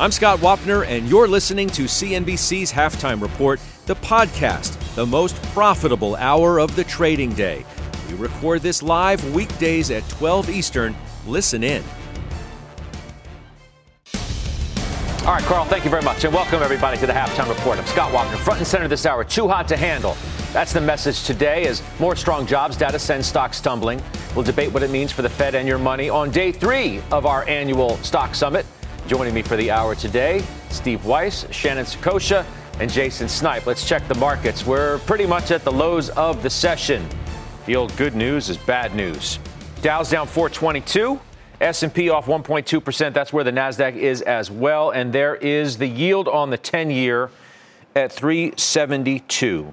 I'm Scott Wapner, and you're listening to CNBC's Halftime Report, the podcast, the most profitable hour of the trading day. We record this live weekdays at 12 Eastern. Listen in. All right, Carl, thank you very much, and welcome everybody to the Halftime Report. I'm Scott Wapner, front and center this hour, too hot to handle. That's the message today as more strong jobs data sends stocks tumbling. We'll debate what it means for the Fed and your money on day three of our annual stock summit. Joining me for the hour today, Steve Weiss, Shannon Sakosha, and Jason Snipe. Let's check the markets. We're pretty much at the lows of the session. The old good news is bad news. Dow's down 422. S&P off 1.2%. That's where the Nasdaq is as well. And there is the yield on the 10-year at 3.72.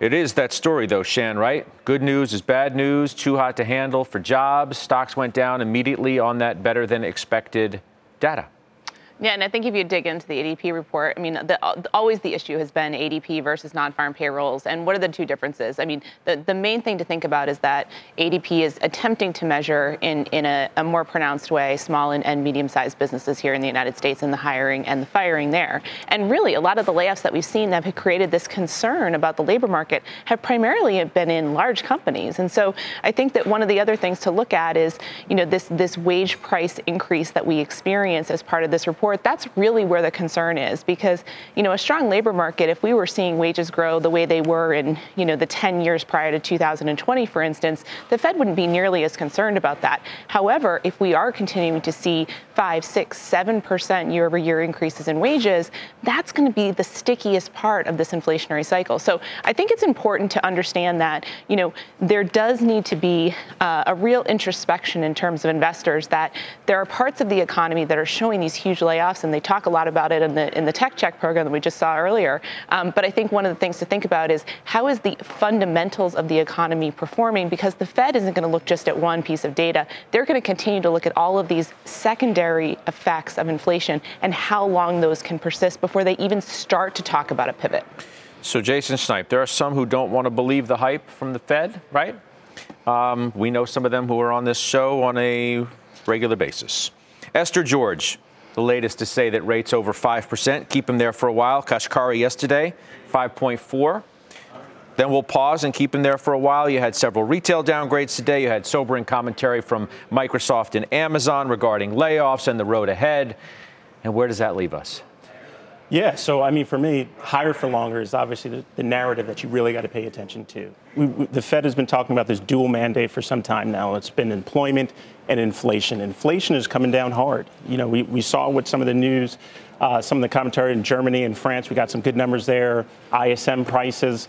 It is that story, though, Shan, right? Good news is bad news. Too hot to handle for jobs. Stocks went down immediately on that better than expected data. Yeah, and I think if you dig into the ADP report, I mean, always the issue has been ADP versus non-farm payrolls. And what are the two differences? I mean, the main thing to think about is that ADP is attempting to measure in a more pronounced way small and medium-sized businesses here in the United States and the hiring and the firing there. And really, a lot of the layoffs that we've seen that have created this concern about the labor market have primarily been in large companies. And so I think that one of the other things to look at is, you know, this wage price increase that we experience as part of this report. That's really where the concern is, because, you know, a strong labor market, if we were seeing wages grow the way they were in, you know, the 10 years prior to 2020, for instance, the Fed wouldn't be nearly as concerned about that. However, if we are continuing to see 5%, 6%, 7% year-over-year increases in wages, that's going to be the stickiest part of this inflationary cycle. So I think it's important to understand that, you know, there does need to be a real introspection in terms of investors, that there are parts of the economy that are showing these huge layoffs, and they talk a lot about it in the tech check program that we just saw earlier. But I think one of the things to think about is, how is the fundamentals of the economy performing? Because the Fed isn't going to look just at one piece of data. They're going to continue to look at all of these secondary effects of inflation and how long those can persist before they even start to talk about a pivot. So, Jason Snipe, there are some who don't want to believe the hype from the Fed, right? We know some of them who are on this show on a regular basis. Esther George, the latest to say that rates over 5%. Keep them there for a while. Kashkari yesterday, 5.4. Then we'll pause and keep them there for a while. You had several retail downgrades today. You had sobering commentary from Microsoft and Amazon regarding layoffs and the road ahead. And where does that leave us? Yeah, so, I mean, for me, higher for longer is obviously the narrative that you really got to pay attention to. The Fed has been talking about this dual mandate for some time now. It's been employment and inflation. Inflation is coming down hard. You know, we saw with some of the news, some of the commentary in Germany and France. We got some good numbers there. ISM prices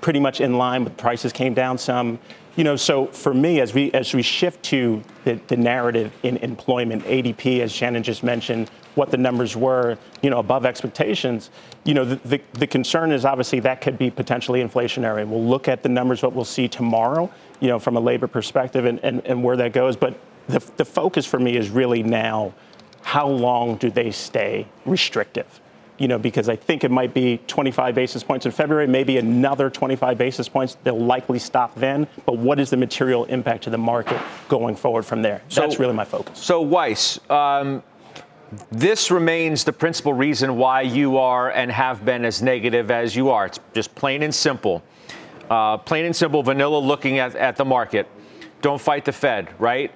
pretty much in line, but prices came down some. You know, so for me, as we shift to the narrative in employment, ADP, as Shannon just mentioned, what the numbers were, you know, above expectations, you know, the concern is obviously that could be potentially inflationary. We'll look at the numbers, what we'll see tomorrow, you know, from a labor perspective and where that goes. But the focus for me is really now, how long do they stay restrictive? You know, because I think it might be 25 basis points in February, maybe another 25 basis points. They'll likely stop then. But what is the material impact to the market going forward from there? So, that's really my focus. So, Weiss, this remains the principal reason why you are and have been as negative as you are. It's just plain and simple. Plain and simple, vanilla looking at the market. Don't fight the Fed, right?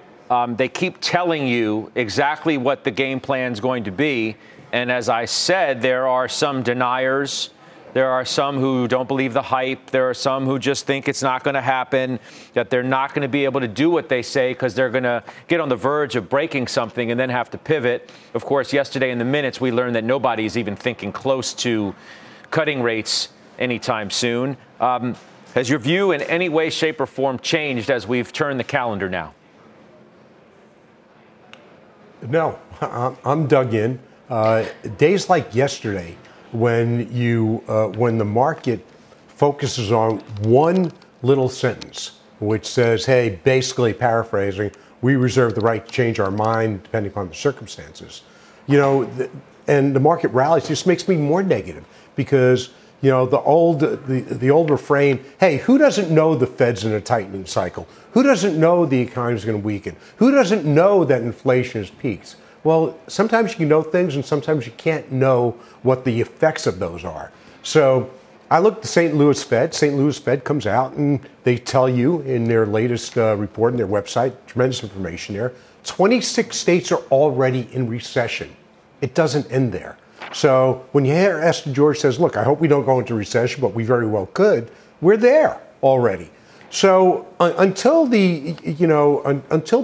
They keep telling you exactly what the game plan is going to be. And as I said, there are some deniers. There are some who don't believe the hype. There are some who just think it's not going to happen, that they're not going to be able to do what they say because they're going to get on the verge of breaking something and then have to pivot. Of course, yesterday in the minutes, we learned that nobody is even thinking close to cutting rates anytime soon. Has your view in any way, shape, or form changed as we've turned the calendar now? No, I'm dug in. Days like yesterday, when you when the market focuses on one little sentence, which says, hey, basically paraphrasing, we reserve the right to change our mind depending upon the circumstances, you know, and the market rallies, just makes me more negative because, you know, the old refrain, hey, who doesn't know the Fed's in a tightening cycle? Who doesn't know the economy's going to weaken? Who doesn't know that inflation has peaked? Well, sometimes you can know things and sometimes you can't know what the effects of those are. So I look at the St. Louis Fed. St. Louis Fed comes out and they tell you in their latest report on their website, tremendous information there, 26 states are already in recession. It doesn't end there. So when you hear Esther George says, look, I hope we don't go into recession, but we very well could, we're there already. So until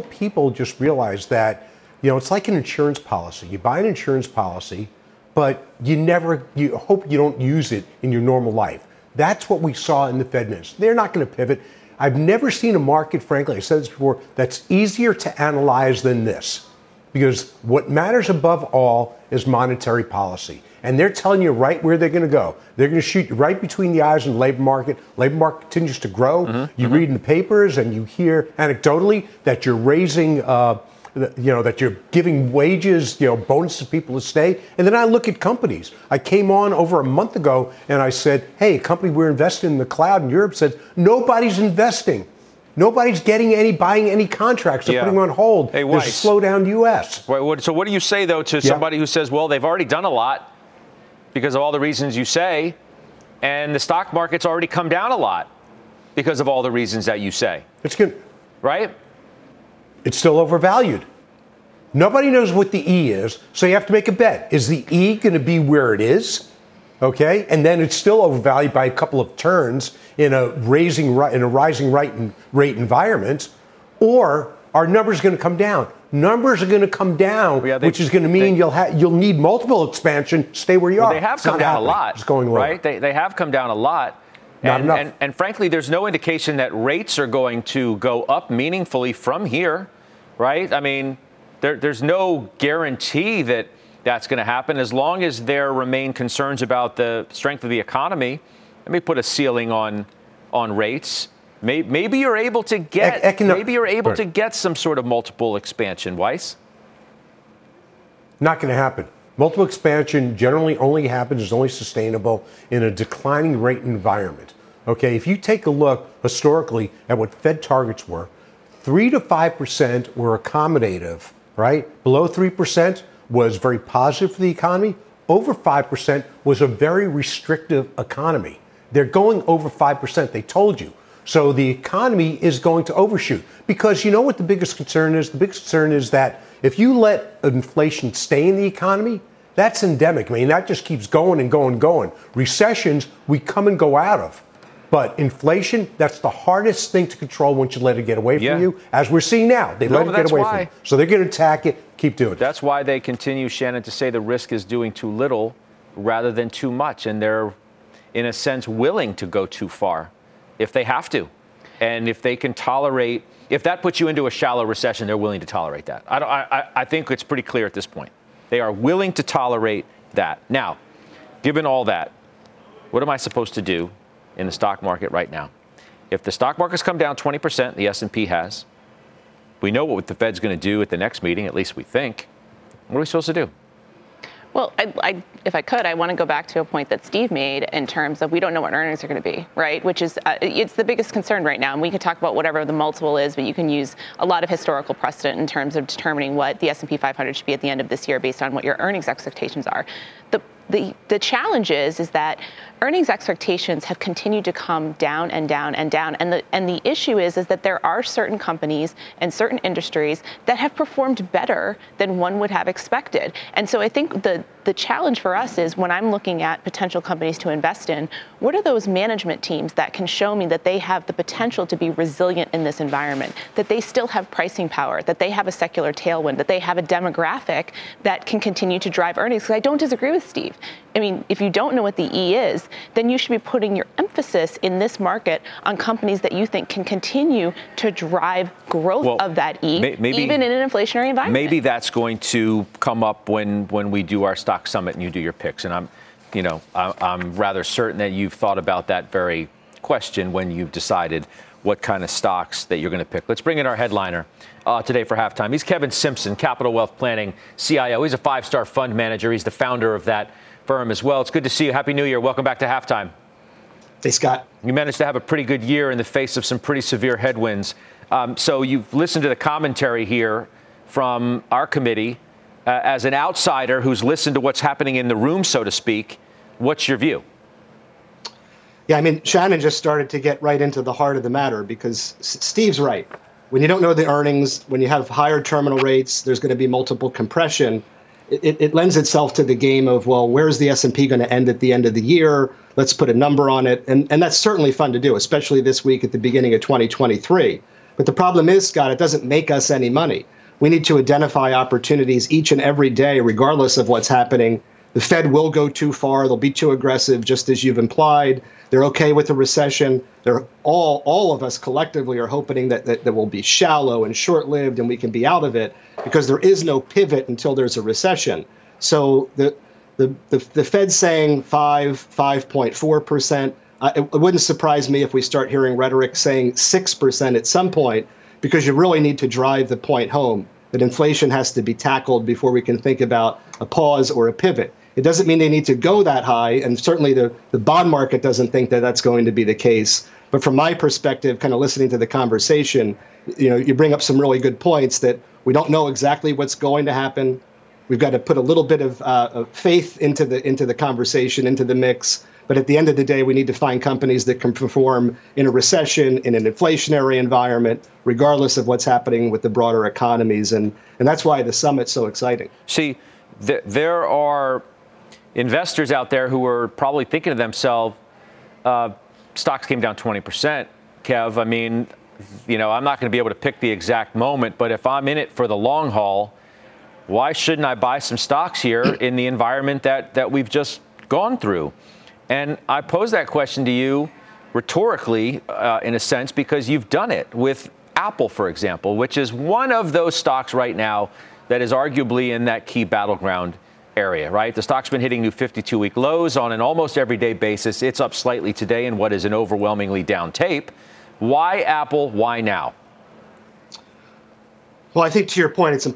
people just realize that, you know, it's like an insurance policy. You buy an insurance policy, but you hope you don't use it in your normal life. That's what we saw in the Fed minutes. They're not going to pivot. I've never seen a market, frankly, I said this before, that's easier to analyze than this. Because what matters above all is monetary policy. And they're telling you right where they're going to go. They're going to shoot you right between the eyes in the labor market. Labor market continues to grow. Mm-hmm. You read in the papers and you hear anecdotally that you're raising, that you're giving wages, you know, bonuses to people to stay. And then I look at companies. I came on over a month ago and I said, hey, a company we're investing in the cloud in Europe said, nobody's investing. Nobody's buying any contracts. They're putting them on hold. Hey, Weiss. There's a slowdown U.S. So what do you say, though, to somebody who says, well, they've already done a lot because of all the reasons you say, and the stock market's already come down a lot because of all the reasons that you say? It's good. Right? It's still overvalued. Nobody knows what the E is, so you have to make a bet. Is the E going to be where it is? Okay, and then it's still overvalued by a couple of turns in a rising rate environment, or are numbers going to come down? Numbers are going to come down, which is going to mean you'll need multiple expansion. Stay where you are. They have come down a lot. It's going lower. Right? They have come down a lot. Not enough. And frankly, there's no indication that rates are going to go up meaningfully from here, right? I mean, there's no guarantee that that's going to happen as long as there remain concerns about the strength of the economy. Let me put a ceiling on rates. Maybe you're able to get some sort of multiple expansion, Weiss. Not going to happen. Multiple expansion generally only happens, is only sustainable in a declining rate environment. Okay, if you take a look historically at what Fed targets were, 3 to 5% were accommodative, right? Below 3% was very positive for the economy. Over 5% was a very restrictive economy. They're going over 5%, they told you. So the economy is going to overshoot. Because you know what the biggest concern is? The biggest concern is that if you let inflation stay in the economy, that's endemic. I mean, that just keeps going and going and going. Recessions, we come and go out of. But inflation, that's the hardest thing to control once you let it get away from you, as we're seeing now. They let it get away from you. So they're going to attack it, keep doing it. That's why they continue, Shannon, to say the risk is doing too little rather than too much. And they're, in a sense, willing to go too far if they have to. And if they can tolerate, if that puts you into a shallow recession, they're willing to tolerate that. I think it's pretty clear at this point. They are willing to tolerate that. Now, given all that, what am I supposed to do in the stock market right now? If the stock market's come down 20%, the S&P has, we know what the Fed's going to do at the next meeting, at least we think. What are we supposed to do? Well, if I could, I want to go back to a point that Steve made in terms of we don't know what earnings are going to be, right? Which is, it's the biggest concern right now. And we could talk about whatever the multiple is, but you can use a lot of historical precedent in terms of determining what the S&P 500 should be at the end of this year based on what your earnings expectations are. The challenge is that earnings expectations have continued to come down and down and down. And the issue is that there are certain companies and certain industries that have performed better than one would have expected. And so I think the challenge for us is when I'm looking at potential companies to invest in, what are those management teams that can show me that they have the potential to be resilient in this environment, that they still have pricing power, that they have a secular tailwind, that they have a demographic that can continue to drive earnings? Because I don't disagree with Steve. I mean, if you don't know what the E is, then you should be putting your emphasis emphasis in this market on companies that you think can continue to drive growth of that maybe, even in an inflationary environment. Maybe that's going to come up when we do our stock summit and you do your picks. And I'm rather certain that you've thought about that very question when you've decided what kind of stocks that you're going to pick. Let's bring in our headliner today for halftime. He's Kevin Simpson, Capital Wealth Planning CIO. He's a five-star fund manager. He's the founder of that firm as well. It's good to see you. Happy New Year. Welcome back to halftime. Hey, Scott. You managed to have a pretty good year in the face of some pretty severe headwinds. So you've listened to the commentary here from our committee. As an outsider who's listened to what's happening in the room, so to speak, what's your view? Yeah, I mean, Shannon just started to get right into the heart of the matter because Steve's right. When you don't know the earnings, when you have higher terminal rates, there's going to be multiple compression. It lends itself to the game of, well, where's the S&P going to end at the end of the year? Let's put a number on it. And that's certainly fun to do, especially this week at the beginning of 2023. But the problem is, Scott, it doesn't make us any money. We need to identify opportunities each and every day, regardless of what's happening. The Fed will go too far. They'll be too aggressive, just as you've implied. They're okay with the recession. They're all of us collectively are hoping that will be shallow and short-lived and we can be out of it because there is no pivot until there's a recession. So the Fed saying 5.4%, it wouldn't surprise me if we start hearing rhetoric saying 6% at some point because you really need to drive the point home that inflation has to be tackled before we can think about a pause or a pivot. It doesn't mean they need to go that high, and certainly the bond market doesn't think that that's going to be the case. But from my perspective, kind of listening to the conversation, you bring up some really good points that we don't know exactly what's going to happen. We've got to put a little bit of faith into the conversation, into the mix. But at the end of the day, we need to find companies that can perform in a recession, in an inflationary environment, regardless of what's happening with the broader economies. And that's why the summit's so exciting. See, there are investors out there who are probably thinking to themselves, stocks came down 20%, Kev. I mean, I'm not going to be able to pick the exact moment, but if I'm in it for the long haul, why shouldn't I buy some stocks here in the environment that we've just gone through? And I pose that question to you rhetorically, in a sense, because you've done it with Apple, for example, which is one of those stocks right now that is arguably in that key battleground area, right? The stock's been hitting new 52-week lows on an almost everyday basis. It's up slightly today in what is an overwhelmingly down tape. Why Apple? Why now? Well, I think to your point, it's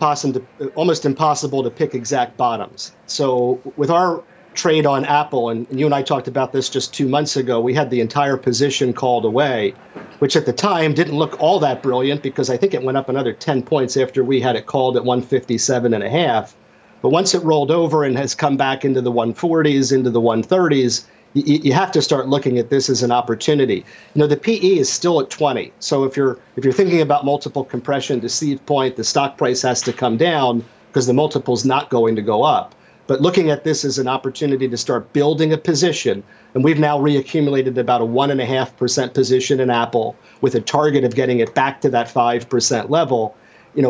almost impossible to pick exact bottoms. So with our trade on Apple, and you and I talked about this just 2 months ago, we had the entire position called away, which at the time didn't look all that brilliant because I think it went up another 10 points after we had it called at 157.5. But once it rolled over and has come back into the 140s, into the 130s, you have to start looking at this as an opportunity. The PE is still at 20. So if you're thinking about multiple compression, to Steve's point, the stock price has to come down because the multiple's not going to go up. But looking at this as an opportunity to start building a position, and we've now reaccumulated about a 1.5% position in Apple with a target of getting it back to that 5% level.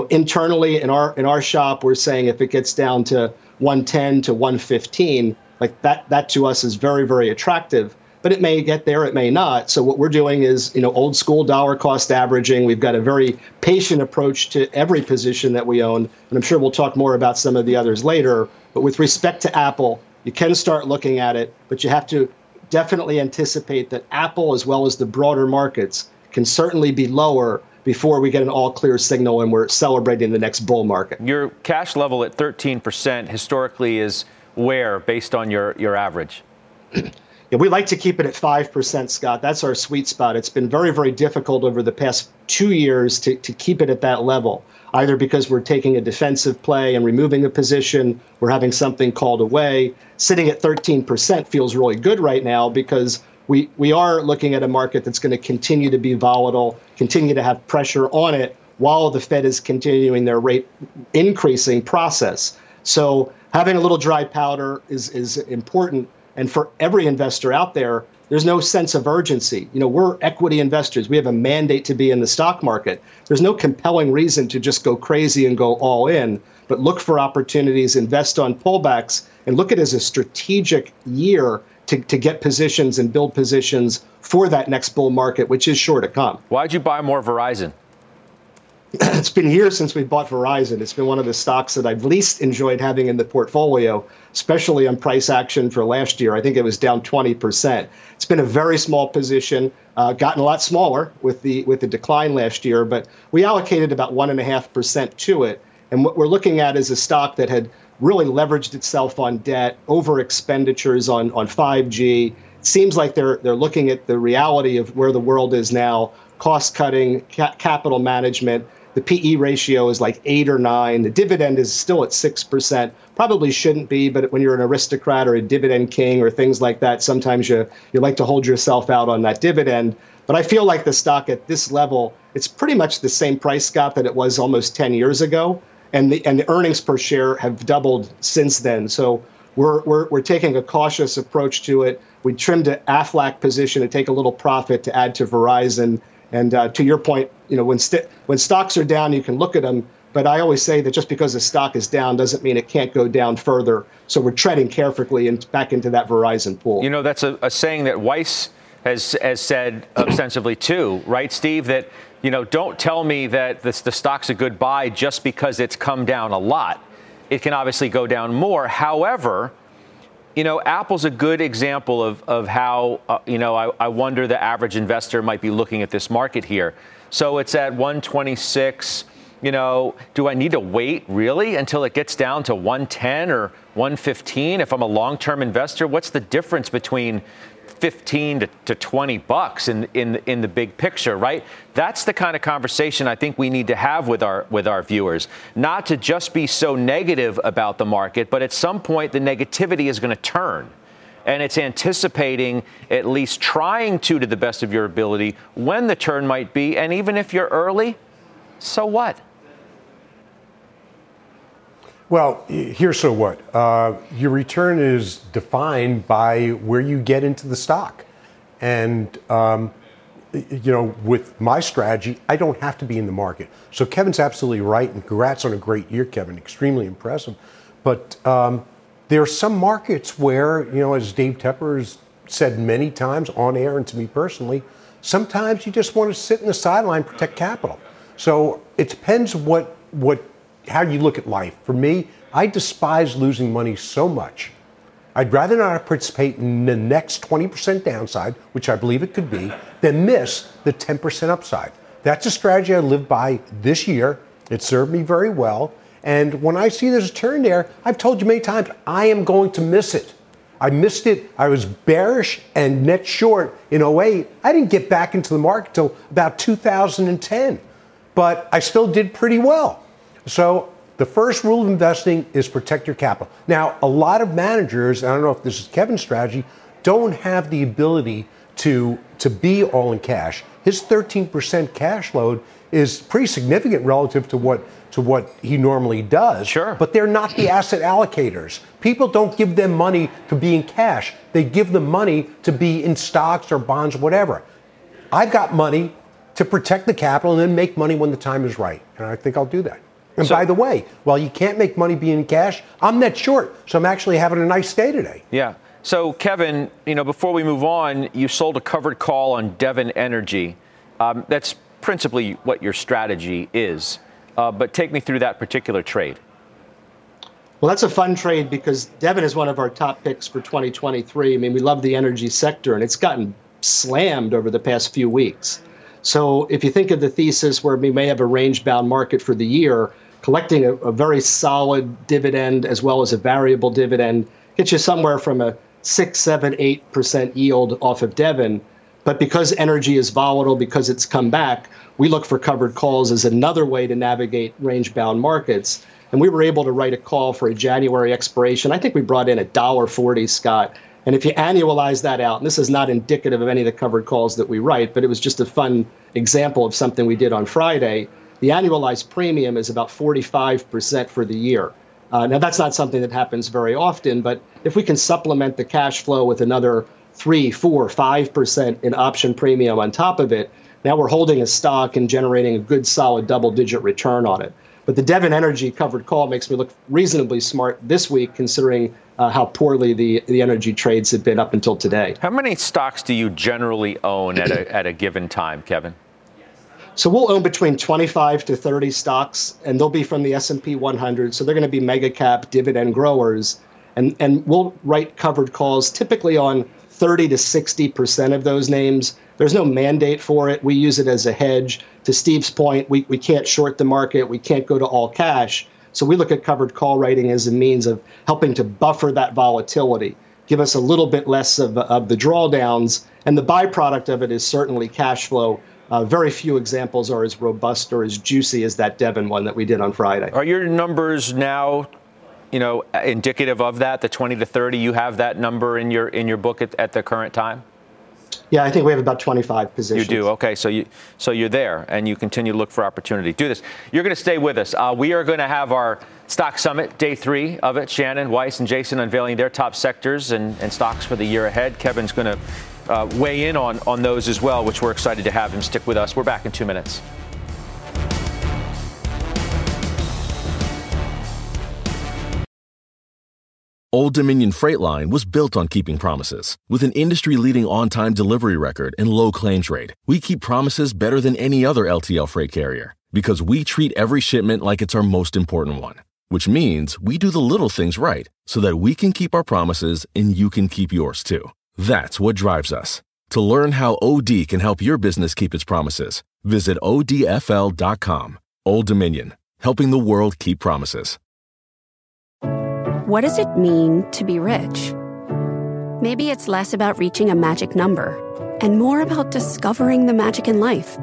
Internally in our shop, we're saying if it gets down to 110 to 115, like that to us is very, very attractive. But it may get there, it may not. So what we're doing is, old school dollar cost averaging. We've got a very patient approach to every position that we own. And I'm sure we'll talk more about some of the others later. But with respect to Apple, you can start looking at it, but you have to definitely anticipate that Apple, as well as the broader markets, can certainly be lower before we get an all-clear signal and we're celebrating the next bull market. Your cash level at 13% historically is where, based on your average? Yeah, we like to keep it at 5%, Scott. That's our sweet spot. It's been very, very difficult over the past 2 years to keep it at that level, either because we're taking a defensive play and removing a position, we're having something called away. Sitting at 13% feels really good right now because we are looking at a market that's going to continue to be volatile, continue to have pressure on it while the Fed is continuing their rate increasing process. So having a little dry powder is important. And for every investor out there, There's no sense of urgency. You know, we're equity investors. We have a mandate to be in the stock market. There's no compelling reason to just go crazy and go all in, but look for opportunities, invest on pullbacks, and look at it as a strategic year to get positions and build positions for that next bull market, which is sure to come. Why'd you buy more Verizon? It's been years since we bought Verizon. It's been one of the stocks that I've least enjoyed having in the portfolio, especially on price action for last year. I think it was down 20%. It's been a very small position, gotten a lot smaller with the decline last year, but we allocated about 1.5% to it. And what we're looking at is a stock that had really leveraged itself on debt, over expenditures on 5G. It seems like they're looking at the reality of where the world is now, cost cutting, capital management. The PE ratio is like 8 or 9. The dividend is still at 6%. Probably shouldn't be, but when you're an aristocrat or a dividend king or things like that, sometimes you like to hold yourself out on that dividend. But I feel like the stock at this level, it's pretty much the same price, Scott, that it was almost 10 years ago. And the earnings per share have doubled since then. So we're taking a cautious approach to it. We trimmed an Aflac position to take a little profit to add to Verizon. And to your point, you know, when stocks are down, you can look at them. But I always say that just because a stock is down doesn't mean it can't go down further. So we're treading carefully and back into that Verizon pool. You know, that's a saying that Weiss has said ostensibly too, right, Steve? That, you know, don't tell me that the stock's a good buy just because it's come down a lot. It can obviously go down more. However, you know, Apple's a good example of how, you know, I wonder the average investor might be looking at this market here. So it's at 126. You know, do I need to wait really until it gets down to 110 or 115? If I'm a long-term investor, what's the difference between 15 to 20 bucks in the big picture, right? That's the kind of conversation I think we need to have with our viewers, not to just be so negative about the market, but at some point the negativity is going to turn. And it's anticipating, at least trying to the best of your ability, when the turn might be. And even if you're early, so what? Well, here's so what. Your return is defined by where you get into the stock. And, you know, with my strategy, I don't have to be in the market. So Kevin's absolutely right. And congrats on a great year, Kevin. Extremely impressive. But there are some markets where, you know, as Dave Tepper has said many times on air and to me personally, sometimes you just want to sit in the sideline, protect capital. So it depends how you look at life. For me, I despise losing money so much. I'd rather not participate in the next 20% downside, which I believe it could be, than miss the 10% upside. That's a strategy I lived by this year. It served me very well. And when I see there's a turn there, I've told you many times, I am going to miss it. I missed it. I was bearish and net short in 2008. I didn't get back into the market until about 2010, but I still did pretty well. So the first rule of investing is protect your capital. Now, a lot of managers, I don't know if this is Kevin's strategy, don't have the ability to be all in cash. His 13% cash load is pretty significant relative to what he normally does. Sure. But they're not the asset allocators. People don't give them money to be in cash. They give them money to be in stocks or bonds, whatever. I've got money to protect the capital and then make money when the time is right. And I think I'll do that. And so, by the way, while you can't make money being in cash, I'm net short, so I'm actually having a nice day today. Yeah. So, Kevin, you know, before we move on, you sold a covered call on Devon Energy. That's principally what your strategy is. But take me through that particular trade. Well, that's a fun trade because Devon is one of our top picks for 2023. I mean, we love the energy sector, and it's gotten slammed over the past few weeks. So if you think of the thesis where we may have a range-bound market for the year, collecting a very solid dividend as well as a variable dividend gets you somewhere from a 6, 7, 8% yield off of Devon. But because energy is volatile, because it's come back, we look for covered calls as another way to navigate range-bound markets. And we were able to write a call for a January expiration. I think we brought in $1.40, Scott. And if you annualize that out, and this is not indicative of any of the covered calls that we write, but it was just a fun example of something we did on Friday, the annualized premium is about 45% for the year. Now, that's not something that happens very often, but if we can supplement the cash flow with another 3, 4, 5% in option premium on top of it, now we're holding a stock and generating a good solid double-digit return on it. But the Devon Energy covered call makes me look reasonably smart this week, considering how poorly the energy trades have been up until today. How many stocks do you generally own at a given time, Kevin? So we'll own between 25 to 30 stocks, and they'll be from the S&P 100. So they're going to be mega cap dividend growers. And we'll write covered calls typically on 30 to 60% of those names. There's no mandate for it. We use it as a hedge. To Steve's point, we can't short the market. We can't go to all cash. So we look at covered call writing as a means of helping to buffer that volatility, give us a little bit less of the drawdowns. And the byproduct of it is certainly cash flow. Very few examples are as robust or as juicy as that Devon one that we did on Friday. Are your numbers now, you know, indicative of that, the 20 to 30? You have that number in your book at the current time? Yeah, I think we have about 25 positions. You do. Okay, so you're there, and you continue to look for opportunity. Do this. You're going to stay with us. We are going to have our stock summit, day 3 of it. Shannon, Weiss, and Jason unveiling their top sectors and stocks for the year ahead. Kevin's going to weigh in on those as well, which we're excited to have him stick with us. We're back in 2 minutes. Old Dominion Freight Line was built on keeping promises. With an industry-leading on-time delivery record and low claims rate, we keep promises better than any other LTL freight carrier because we treat every shipment like it's our most important one, which means we do the little things right so that we can keep our promises and you can keep yours too. That's what drives us. To learn how OD can help your business keep its promises, visit odfl.com. Old Dominion, helping the world keep promises. What does it mean to be rich? Maybe it's less about reaching a magic number and more about discovering the magic in life.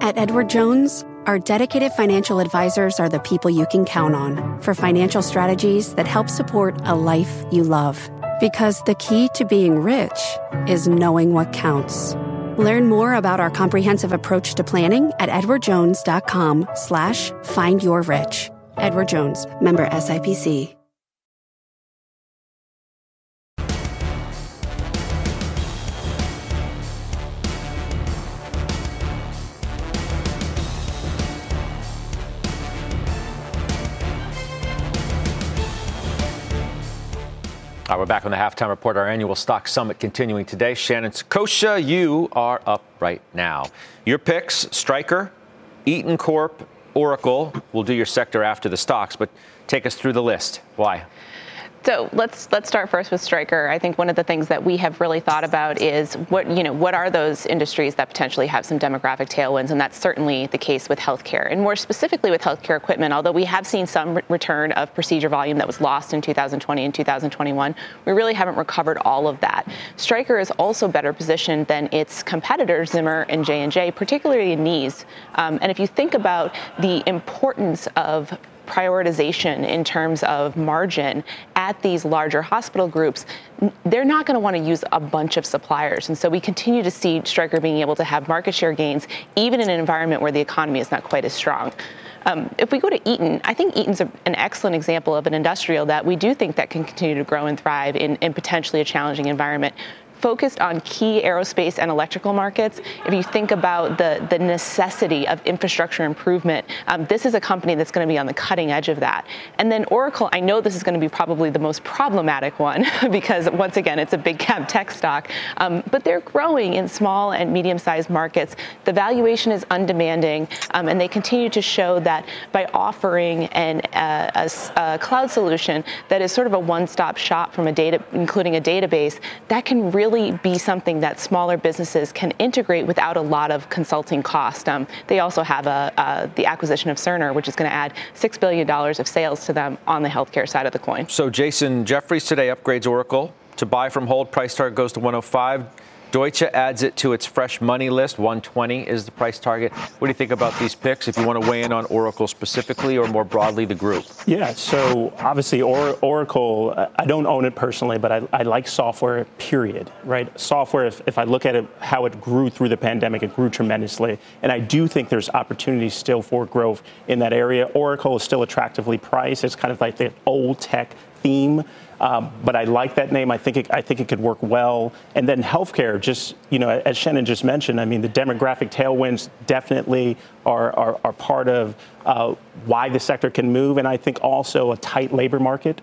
At Edward Jones, our dedicated financial advisors are the people you can count on for financial strategies that help support a life you love. Because the key to being rich is knowing what counts. Learn more about our comprehensive approach to planning at edwardjones.com/findyourrich. Edward Jones, member SIPC. We're back on the Halftime Report, our annual stock summit continuing today. Shannon Sakosha, you are up right now. Your picks, Stryker, Eaton Corp, Oracle. We'll do your sector after the stocks, but take us through the list. Why? So let's start first with Stryker. I think one of the things that we have really thought about is what are those industries that potentially have some demographic tailwinds, and that's certainly the case with healthcare, and more specifically with healthcare equipment. Although we have seen some return of procedure volume that was lost in 2020 and 2021, we really haven't recovered all of that. Stryker is also better positioned than its competitors Zimmer and J&J, particularly in knees. And if you think about the importance of prioritization in terms of margin at these larger hospital groups, they're not going to want to use a bunch of suppliers. And so we continue to see Stryker being able to have market share gains, even in an environment where the economy is not quite as strong. If we go to Eaton, I think Eaton's an excellent example of an industrial that we do think that can continue to grow and thrive in potentially a challenging environment. Focused on key aerospace and electrical markets. If you think about the necessity of infrastructure improvement, this is a company that's going to be on the cutting edge of that. And then Oracle, I know this is going to be probably the most problematic one because, once again, it's a big cap tech stock. But they're growing in small and medium-sized markets. The valuation is undemanding, and they continue to show that by offering a cloud solution that is sort of a one-stop shop from including a database, that can really be something that smaller businesses can integrate without a lot of consulting cost. They also have the acquisition of Cerner, which is going to add $6 billion of sales to them on the healthcare side of the coin. So Jason Jeffries today upgrades Oracle to buy from hold. Price target goes to 105. Deutsche adds it to its fresh money list. 120 is the price target. What do you think about these picks, if you want to weigh in on Oracle specifically or more broadly the group? Yeah, so obviously Oracle, I don't own it personally, but I like software, period, right? Software, if I look at it, how it grew through the pandemic, it grew tremendously. And I do think there's opportunities still for growth in that area. Oracle is still attractively priced. It's kind of like the old tech theme. But I like that name. I think it could work well. And then healthcare, just, you know, as Shannon just mentioned, I mean, the demographic tailwinds definitely are part of why the sector can move. And I think also a tight labor market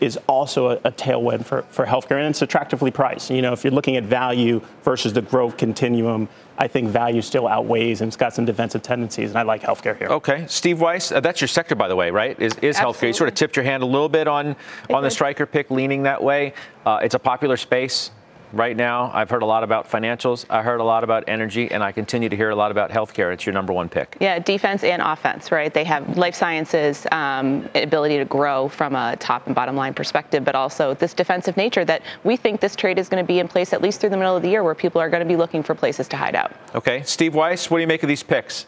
is also a tailwind for healthcare. And it's attractively priced. You know, if you're looking at value versus the growth continuum, I think value still outweighs, and it's got some defensive tendencies. And I like healthcare here. Okay. Steve Weiss, that's your sector, by the way, right? Is healthcare. You sort of tipped your hand a little bit on the Stryker pick, leaning that way. It's a popular space right now. I've heard a lot about financials. I heard a lot about energy, and I continue to hear a lot about healthcare. It's your number one pick. Yeah, defense and offense, right? They have life sciences ability to grow from a top and bottom line perspective, but also this defensive nature that we think this trade is going to be in place at least through the middle of the year, where people are going to be looking for places to hide out. Okay, Steve Weiss, what do you make of these picks?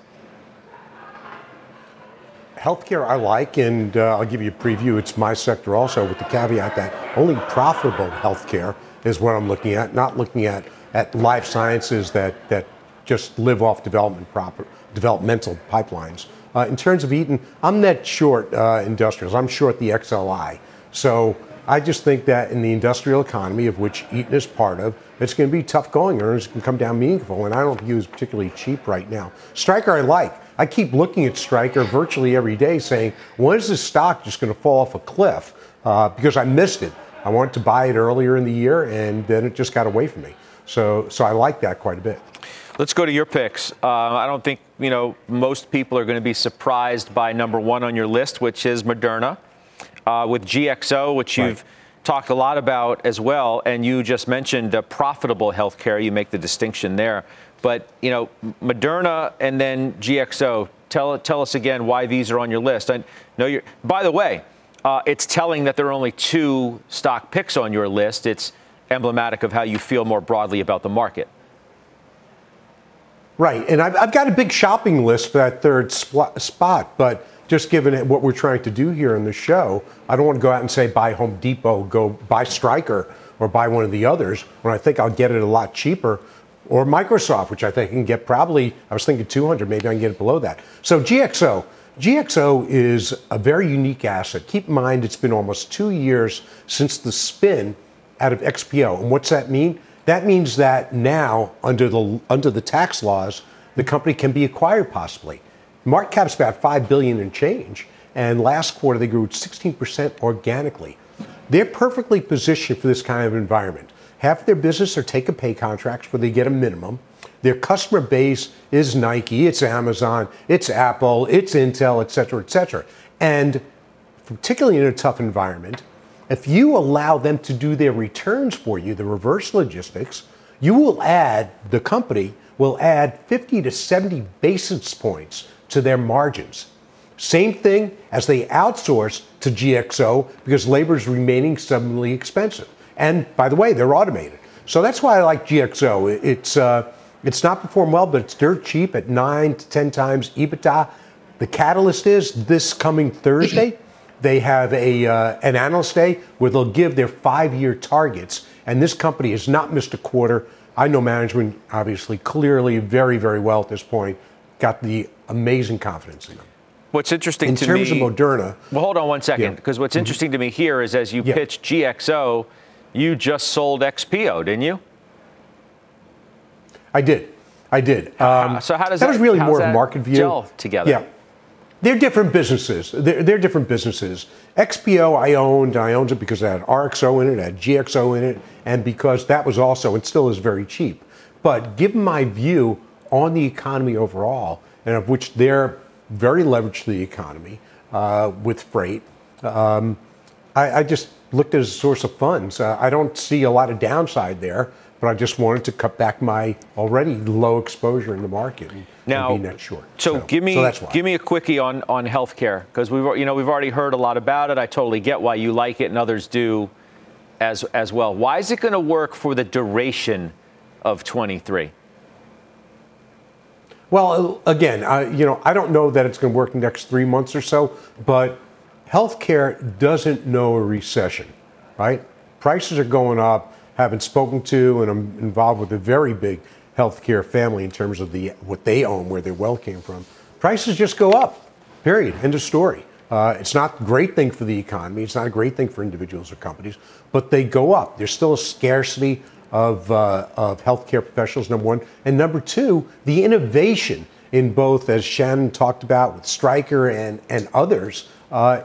Healthcare I like, and I'll give you a preview. It's my sector also, with the caveat that only profitable healthcare is what I'm looking at, not looking at life sciences that just live off developmental pipelines. In terms of Eaton, I'm net short industrials. I'm short the XLI. So I just think that in the industrial economy, of which Eaton is part of, it's going to be tough going. Earnings can come down meaningful, and I don't view it as particularly cheap right now. Stryker I like. I keep looking at Stryker virtually every day saying, when is this stock just going to fall off a cliff? Because I missed it. I wanted to buy it earlier in the year, and then it just got away from me. So I like that quite a bit. Let's go to your picks. I don't think, you know, most people are going to be surprised by number one on your list, which is Moderna, with GXO, which you've talked a lot about as well. And you just mentioned profitable healthcare. You make the distinction there. But, you know, Moderna and then GXO, tell us again why these are on your list. I know you're, by the way, it's telling that there are only two stock picks on your list. It's emblematic of how you feel more broadly about the market. Right. And I've got a big shopping list for that third spot. But just given it, what we're trying to do here in the show, I don't want to go out and say buy Home Depot, go buy Stryker, or buy one of the others when I think I'll get it a lot cheaper. Or Microsoft, which I think can get probably, I was thinking 200, maybe I can get it below that. So GXO is a very unique asset. Keep in mind, it's been almost 2 years since the spin out of XPO. And what's that mean? That means that now, under the tax laws, the company can be acquired possibly. Market cap's about $5 billion and change. And last quarter, they grew at 16% organically. They're perfectly positioned for this kind of environment. Half their business are take-or-pay contracts where they get a minimum. Their customer base is Nike, it's Amazon, it's Apple, it's Intel, et cetera, et cetera. And particularly in a tough environment, if you allow them to do their returns for you, the reverse logistics, you will add, the company will add 50 to 70 basis points to their margins. Same thing as they outsource to GXO because labor is remaining stubbornly expensive. And by the way, they're automated. So that's why I like GXO. It's not performed well, but it's dirt cheap at 9 to 10 times EBITDA. The catalyst is this coming Thursday. They have an analyst day where they'll give their 5-year targets. And this company has not missed a quarter. I know management, obviously, clearly very, very well at this point. Got the amazing confidence in them. What's interesting in to me... in terms of Moderna... Well, hold on one second, because what's interesting to me here is as you pitch GXO... You just sold XPO, didn't you? I did. So how does that was really more of market view gel together? Yeah, they're different businesses. They're different businesses. XPO I owned it because it had RXO in it, it had GXO in it, and because that was also and still is very cheap. But given my view on the economy overall, and of which they're very leveraged to the economy with freight, I just looked at as a source of funds. I don't see a lot of downside there, but I just wanted to cut back my already low exposure in the market and be net short. So give me a quickie on healthcare, because we've already heard a lot about it. I totally get why you like it and others do as well. Why is it going to work for the duration of 23? Well, again, I don't know that it's going to work in the next 3 months or so, but healthcare doesn't know a recession, right? Prices are going up. Haven't spoken to, and I'm involved with a very big healthcare family in terms of what they own, where their wealth came from. Prices just go up, period. End of story. It's not a great thing for the economy. It's not a great thing for individuals or companies, but they go up. There's still a scarcity of healthcare professionals, number one. And number two, the innovation in both, as Shannon talked about with Stryker and others,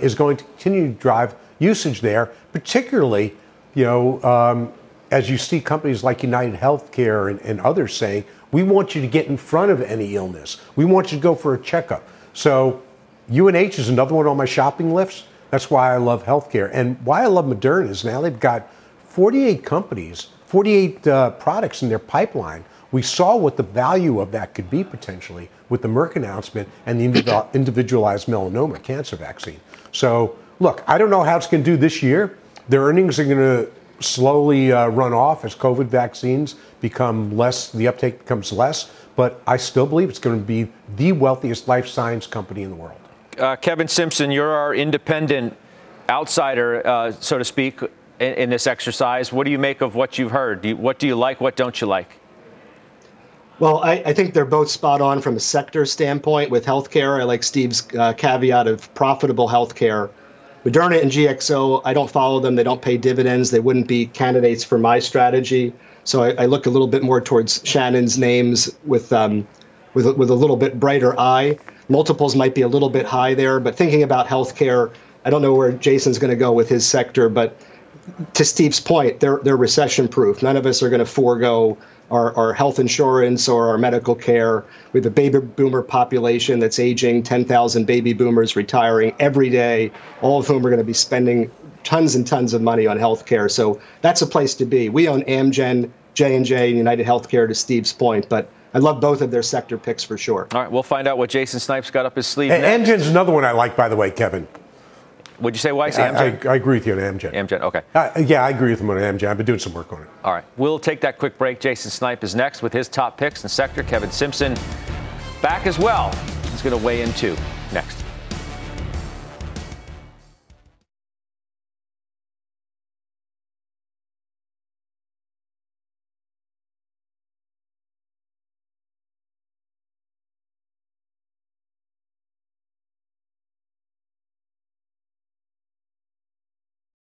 is going to continue to drive usage there, particularly, you know, as you see companies like United Healthcare and others saying, we want you to get in front of any illness. We want you to go for a checkup. So UNH is another one on my shopping lists. That's why I love healthcare. And why I love Moderna is now they've got 48 companies, 48 products in their pipeline. We saw what the value of that could be potentially with the Merck announcement and the individualized melanoma cancer vaccine. So, look, I don't know how it's going to do this year. Their earnings are going to slowly run off as COVID vaccines become less, the uptake becomes less. But I still believe it's going to be the wealthiest life science company in the world. Kevin Simpson, you're our independent outsider, so to speak, in this exercise. What do you make of what you've heard? What do you like? What don't you like? Well, I think they're both spot on from a sector standpoint. With healthcare, I like Steve's caveat of profitable healthcare. Moderna and GXO, I don't follow them. They don't pay dividends. They wouldn't be candidates for my strategy. So I look a little bit more towards Shannon's names with a little bit brighter eye. Multiples might be a little bit high there, but thinking about healthcare, I don't know where Jason's going to go with his sector, but to Steve's point, they're recession-proof. None of us are going to forego our health insurance or our medical care. We have a baby boomer population that's aging, 10,000 baby boomers retiring every day, all of whom are going to be spending tons and tons of money on healthcare. So that's a place to be. We own Amgen, J&J, and United Healthcare, to Steve's point, but I love both of their sector picks for sure. All right, we'll find out what Jason Snipe's got up his sleeve next. Amgen's another one I like, by the way, Kevin. Would you say Weiss? Amgen? I agree with you on Amgen. Amgen, okay. Yeah, I agree with him on Amgen. I've been doing some work on it. All right, we'll take that quick break. Jason Snipe is next with his top picks and sector. Kevin Simpson back as well. He's going to weigh in too next.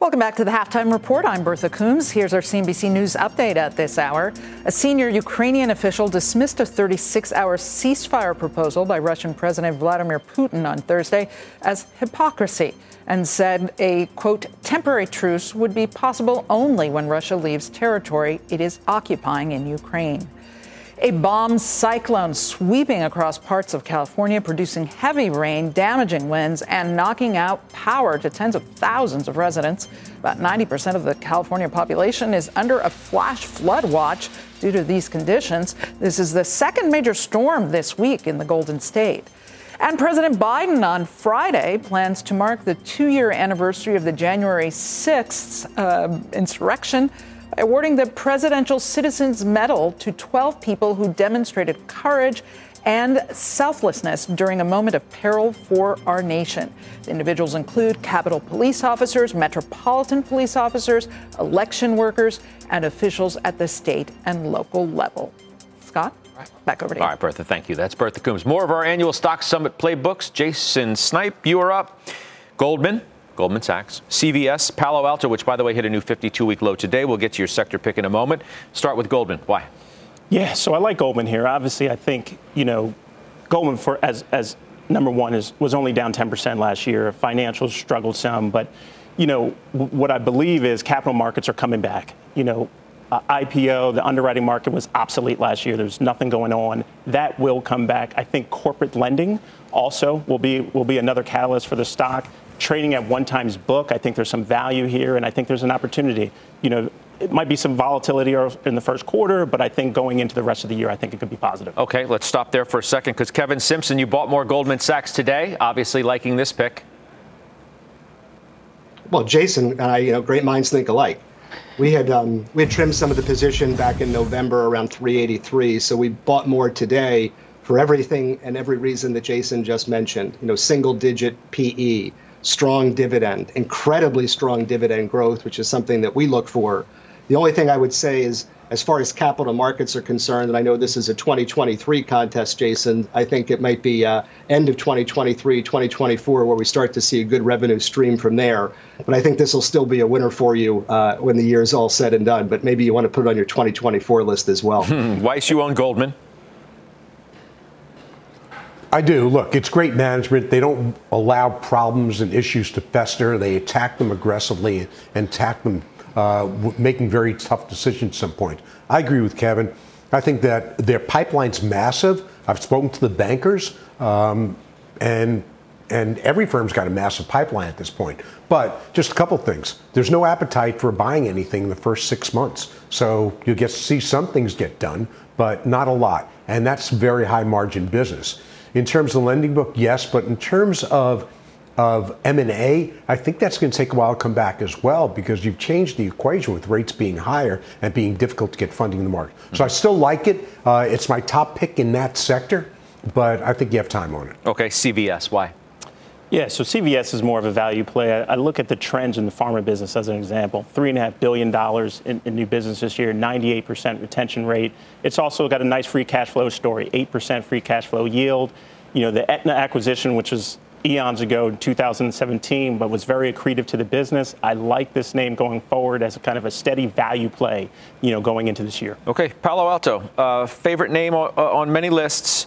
Welcome back to the Halftime Report. I'm Bertha Coombs. Here's our CNBC News update at this hour. A senior Ukrainian official dismissed a 36-hour ceasefire proposal by Russian President Vladimir Putin on Thursday as hypocrisy and said a, quote, temporary truce would be possible only when Russia leaves territory it is occupying in Ukraine. A bomb cyclone sweeping across parts of California, producing heavy rain, damaging winds, and knocking out power to tens of thousands of residents. About 90% of the California population is under a flash flood watch due to these conditions. This is the second major storm this week in the Golden State. And President Biden on Friday plans to mark the two-year anniversary of the January 6th insurrection, awarding the Presidential Citizens Medal to 12 people who demonstrated courage and selflessness during a moment of peril for our nation. The individuals include Capitol Police officers, Metropolitan Police officers, election workers, and officials at the state and local level. Scott, back over to you. All right, Bertha, thank you. That's Bertha Coombs. More of our annual Stock Summit playbooks. Jason Snipe, you are up. Goldman Sachs, CVS, Palo Alto, which, by the way, hit a new 52-week low today. We'll get to your sector pick in a moment. Start with Goldman. Why? Yeah, so I like Goldman here. Obviously, I think, you know, Goldman for as number one was only down 10% last year. Financials struggled some, but, you know, what I believe is capital markets are coming back. You know, IPO, the underwriting market was obsolete last year. There's nothing going on. That will come back. I think corporate lending also will be another catalyst for the stock. Trading at one times book, I think there's some value here, and I think there's an opportunity. You know, it might be some volatility in the first quarter, but I think going into the rest of the year, I think it could be positive. Okay, let's stop there for a second, because Kevin Simpson, you bought more Goldman Sachs today, obviously liking this pick. Well, Jason and I, you know, great minds think alike. We had trimmed some of the position back in November around 383, so we bought more today for everything and every reason that Jason just mentioned. You know, single-digit PE, strong dividend, incredibly strong dividend growth, which is something that we look for. The only thing I would say is, as far as capital markets are concerned, and I know this is a 2023 contest, Jason, I think it might be end of 2023, 2024, where we start to see a good revenue stream from there. But I think this will still be a winner for you when the year's all said and done. But maybe you want to put it on your 2024 list as well. Weiss, you own Goldman. I do. Look, it's great management. They don't allow problems and issues to fester. They attack them aggressively and attack them making very tough decisions at some point. I agree with Kevin. I think that their pipeline's massive. I've spoken to the bankers, and every firm's got a massive pipeline at this point. But just a couple things. There's no appetite for buying anything in the first 6 months. So you'll get to see some things get done, but not a lot. And that's very high margin business. In terms of the lending book, yes, but in terms of M&A, I think that's going to take a while to come back as well, because you've changed the equation with rates being higher and being difficult to get funding in the market. So I still like it. It's my top pick in that sector, but I think you have time on it. Okay, CVS, why? Yeah, so CVS is more of a value play. I look at the trends in the pharma business as an example. $3.5 billion in new business this year, 98% retention rate. It's also got a nice free cash flow story, 8% free cash flow yield. You know, the Aetna acquisition, which is eons ago in 2017, but was very accretive to the business. I like this name going forward as a kind of a steady value play, you know, going into this year. Okay, Palo Alto, favorite name on many lists.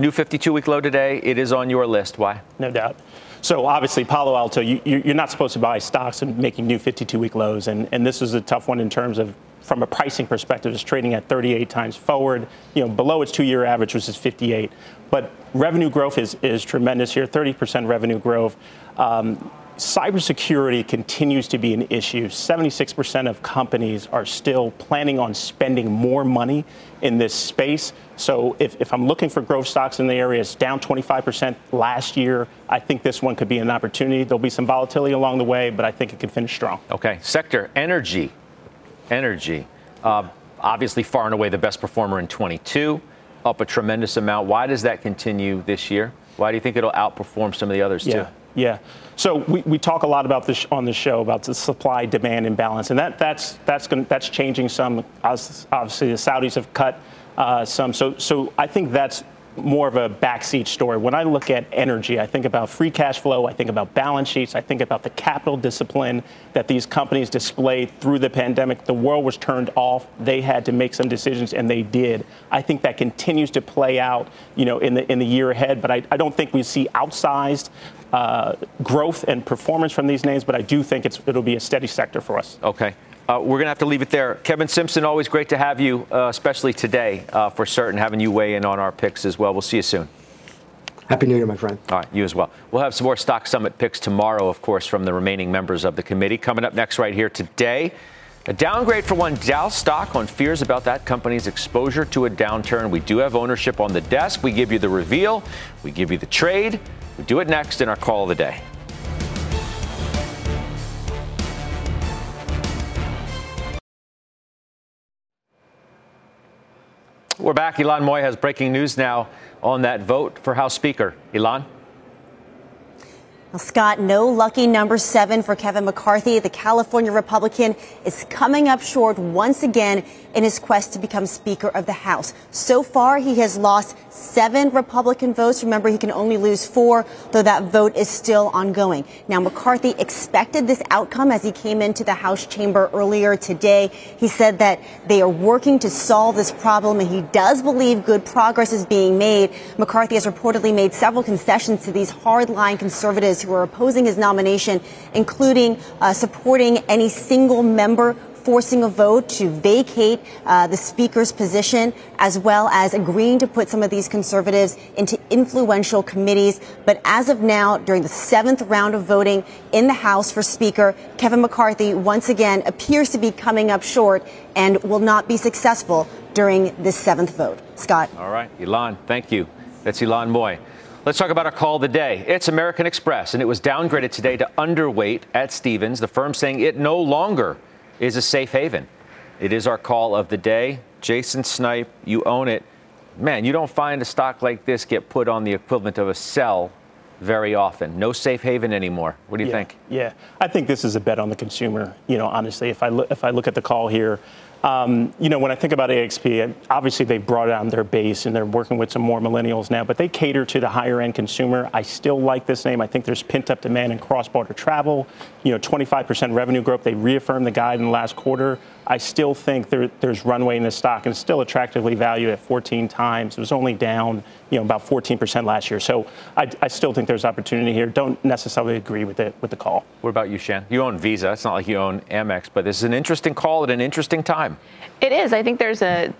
New 52-week low today. It is on your list. Why? No doubt. So obviously, Palo Alto, you're not supposed to buy stocks and making new 52-week lows, and this is a tough one in terms of from a pricing perspective. It's trading at 38 times forward, you know, below its two-year average, which is 58. But revenue growth is tremendous here, 30% revenue growth. Cybersecurity continues to be an issue. 76% of companies are still planning on spending more money in this space. So if I'm looking for growth stocks in the area, it's down 25% last year. I think this one could be an opportunity. There'll be some volatility along the way, but I think it can finish strong. Okay. Sector, energy. Obviously far and away the best performer in 22, up a tremendous amount. Why does that continue this year? Why do you think it'll outperform some of the others too? Yeah. So we talk a lot about this on the show about the supply-demand imbalance, and that's changing some. Obviously, the Saudis have cut some. So I think that's more of a backseat story. When I look at energy, I think about free cash flow. I think about balance sheets. I think about the capital discipline that these companies displayed through the pandemic. The world was turned off. They had to make some decisions, and they did. I think that continues to play out, you know, in the year ahead. But I don't think we see outsized growth and performance from these names, but I do think it'll be a steady sector for us. Okay. We're going to have to leave it there. Kevin Simpson, always great to have you, especially today, for certain, having you weigh in on our picks as well. We'll see you soon. Happy New Year, my friend. All right, you as well. We'll have some more Stock Summit picks tomorrow, of course, from the remaining members of the committee. Coming up next right here today, a downgrade for one Dow stock on fears about that company's exposure to a downturn. We do have ownership on the desk. We give you the reveal. We give you the trade. We do it next in our Call of the Day. We're back. Elon Moy has breaking news now on that vote for House Speaker. Elon? Well, Scott, no lucky number 7 for Kevin McCarthy. The California Republican is coming up short once again in his quest to become Speaker of the House. So far, he has lost 7 Republican votes. Remember, he can only lose 4, though that vote is still ongoing. Now, McCarthy expected this outcome as he came into the House chamber earlier today. He said that they are working to solve this problem, and he does believe good progress is being made. McCarthy has reportedly made several concessions to these hardline conservatives who are opposing his nomination, including supporting any single member forcing a vote to vacate the speaker's position, as well as agreeing to put some of these conservatives into influential committees. But as of now, during the 7th round of voting in the House for Speaker, Kevin McCarthy once again appears to be coming up short and will not be successful during this 7th vote. Scott. All right, Elon, thank you. That's Elon Moy. Let's talk about our call of the day. It's American Express, and it was downgraded today to underweight at Stephens, the firm saying it no longer is a safe haven. It is our call of the day. Jason Snipe, you own it. Man, you don't find a stock like this get put on the equivalent of a sell very often. No safe haven anymore. What do you think? Yeah, I think this is a bet on the consumer. You know, honestly, if I look at the call here, when I think about AXP, obviously they've brought down their base and they're working with some more millennials now, but they cater to the higher end consumer. I still like this name. I think there's pent up demand in cross-border travel, 25% revenue growth. They reaffirmed the guide in the last quarter. I still think there's runway in this stock, and it's still attractively valued at 14 times. It was only down, about 14% last year. So I still think there's opportunity here. Don't necessarily agree with the call. What about you, Shan? You own Visa. It's not like you own Amex, but this is an interesting call at an interesting time. It is. I think there's a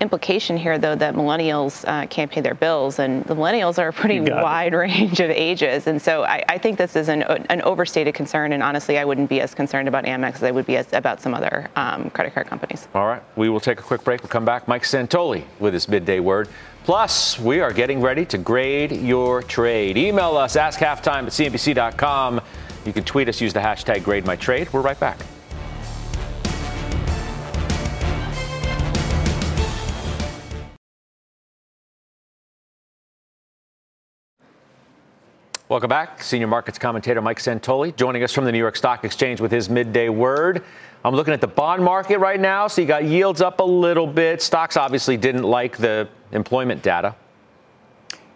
implication here, though, that millennials can't pay their bills, and the millennials are a pretty wide range of ages. And so I think this is an overstated concern. And honestly, I wouldn't be as concerned about Amex as I would be about some other credit card companies. All right. We will take a quick break. We'll come back. Mike Santoli with his midday word. Plus, we are getting ready to grade your trade. Email us, askhalftime@cnbc.com. You can tweet us, use the hashtag GradeMyTrade. We're right back. Welcome back. Senior markets commentator Mike Santoli joining us from the New York Stock Exchange with his midday word. I'm looking at the bond market right now. So you got yields up a little bit. Stocks obviously didn't like the employment data.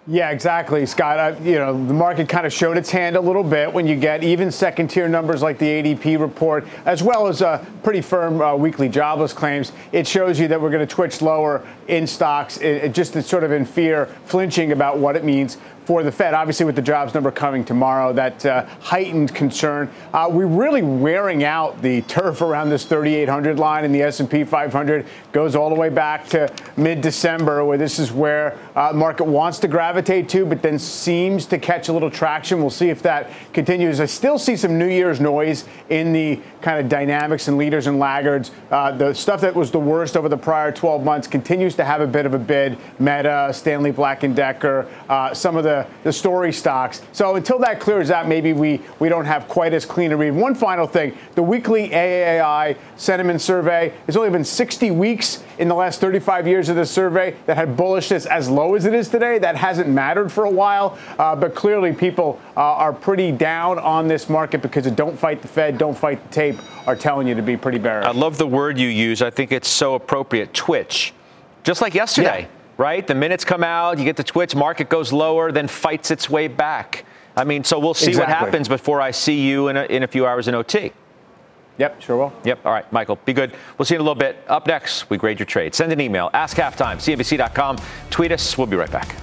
Yeah, exactly, Scott. The market kind of showed its hand a little bit when you get even second-tier numbers like the ADP report, as well as pretty firm weekly jobless claims. It shows you that we're going to twitch lower in stocks, just sort of in fear, flinching about what it means for the Fed. Obviously, with the jobs number coming tomorrow, that heightened concern. We're really wearing out the turf around this 3,800 line in the S&P 500. Goes all the way back to mid-December, where this is where the market wants to gravitate to, but then seems to catch a little traction. We'll see if that continues. I still see some New Year's noise in the kind of dynamics and leaders and laggards. The stuff that was the worst over the prior 12 months continues to have a bit of a bid. Meta, Stanley Black & Decker, some of the story stocks. So until that clears out, maybe we don't have quite as clean a read. One final thing, the weekly AAI sentiment survey, there's only been 60 weeks in the last 35 years of this survey that had bullishness as low as it is today. That hasn't mattered for a while, but clearly people are pretty down on this market because of don't fight the Fed, don't fight the tape, are telling you to be pretty bearish. I love the word you use. I think it's so appropriate, twitch. Just like yesterday, right? The minutes come out, you get the twitch, market goes lower, then fights its way back. I mean, so we'll see what happens before I see you in a few hours in OT. Yep, sure will. Yep, all right, Michael, be good. We'll see you in a little bit. Up next, we grade your trade. Send an email, askhalftime, cnbc.com. Tweet us, we'll be right back.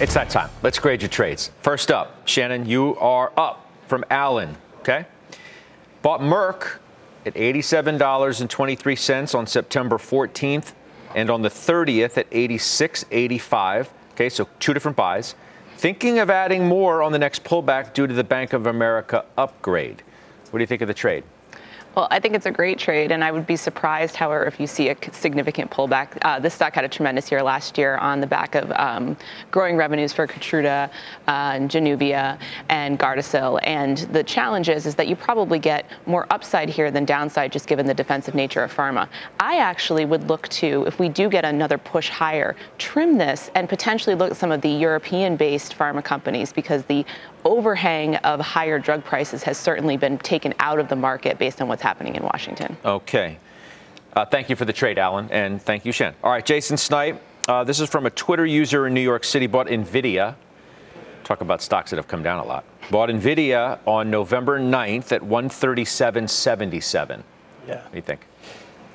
It's that time. Let's grade your trades. First up, Shannon, you are up from Allen, okay? Bought Merck at $87.23 on September 14th and on the 30th at $86.85. Okay, so 2 different buys. Thinking of adding more on the next pullback due to the Bank of America upgrade. What do you think of the trade? Well, I think it's a great trade, and I would be surprised, however, if you see a significant pullback. This stock had a tremendous year last year on the back of growing revenues for Keytruda, and Januvia, and Gardasil. And the challenge is that you probably get more upside here than downside, just given the defensive nature of pharma. I actually would look to, if we do get another push higher, trim this and potentially look at some of the European-based pharma companies, because the overhang of higher drug prices has certainly been taken out of the market based on what's happening in Washington. Okay. Thank you for the trade, Alan, and thank you, Shannon. All right, Jason Snipe. This is from a Twitter user in New York City, bought NVIDIA. Talk about stocks that have come down a lot. Bought NVIDIA on November 9th at 137.77. Yeah. What do you think?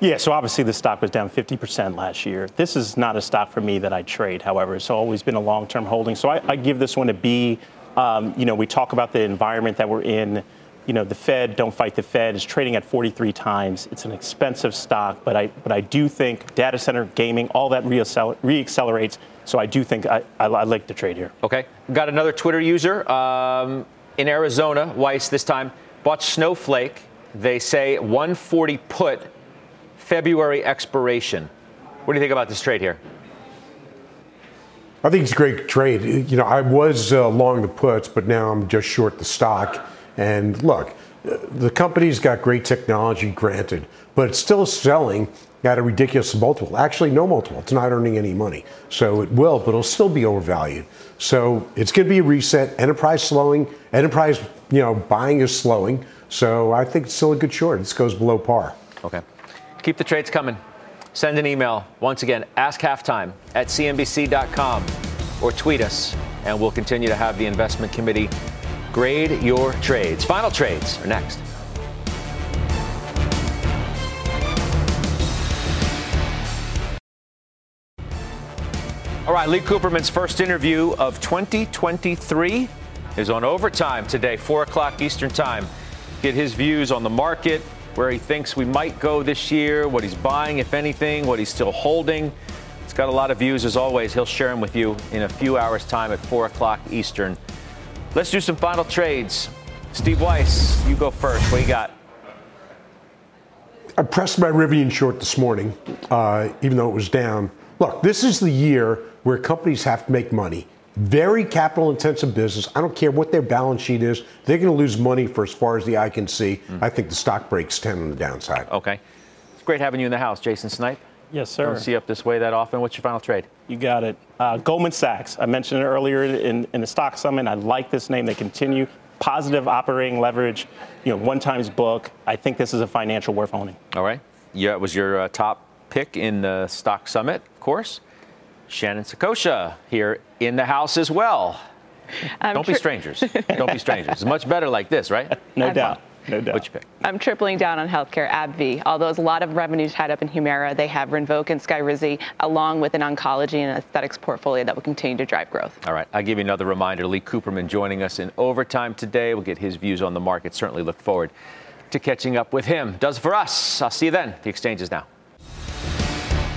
Yeah, so obviously the stock was down 50% last year. This is not a stock for me that I trade, however. It's always been a long-term holding. So I give this one a B. We talk about the environment that we're in. You know, the Fed, don't fight the Fed, is trading at 43 times. It's an expensive stock, but I do think data center, gaming, all that reaccelerates. So I do think I like the trade here. Okay. Got another Twitter user in Arizona, Weiss this time, bought Snowflake. They say 140 put, February expiration. What do you think about this trade here? I think it's a great trade. You know, I was long the puts, but now I'm just short the stock. And look, the company's got great technology, granted, but it's still selling at a ridiculous multiple. Actually, no multiple. It's not earning any money. So it will, but it'll still be overvalued. So it's going to be a reset. Enterprise slowing. Enterprise, buying is slowing. So I think it's still a good short. This goes below par. Okay. Keep the trades coming. Send an email. Once again, askhalftime@cnbc.com or tweet us, and we'll continue to have the investment committee grade your trades. Final trades are next. All right, Lee Cooperman's first interview of 2023 is on Overtime today, 4 o'clock Eastern Time. Get his views on the market, where he thinks we might go this year, what he's buying, if anything, what he's still holding. It's got a lot of views, as always. He'll share them with you in a few hours' time at 4 o'clock Eastern. Let's do some final trades. Steve Weiss, you go first. What do you got? I pressed my Rivian short this morning, even though it was down. Look, this is the year where companies have to make money. Very capital-intensive business. I don't care what their balance sheet is. They're going to lose money for as far as the eye can see. Mm-hmm. I think the stock breaks 10 on the downside. Okay. It's great having you in the house, Jason Snipe. Yes, sir. Don't see you up this way that often. What's your final trade? You got it. Goldman Sachs. I mentioned it earlier in the stock summit. I like this name. They continue positive operating leverage. One times book. I think this is a financial worth owning. All right. Yeah, it was your top pick in the stock summit, of course. Shannon Sakosha here in the house as well. Don't be strangers. Don't be strangers. It's much better like this, right? No doubt. No doubt. What'd you pick? I'm tripling down on healthcare, AbbVie. Although there's a lot of revenue tied up in Humira, they have Rinvoq and Skyrizi, along with an oncology and aesthetics portfolio that will continue to drive growth. All right. I'll give you another reminder. Lee Cooperman joining us in Overtime today. We'll get his views on the market. Certainly look forward to catching up with him. Does for us. I'll see you then. The exchange is now.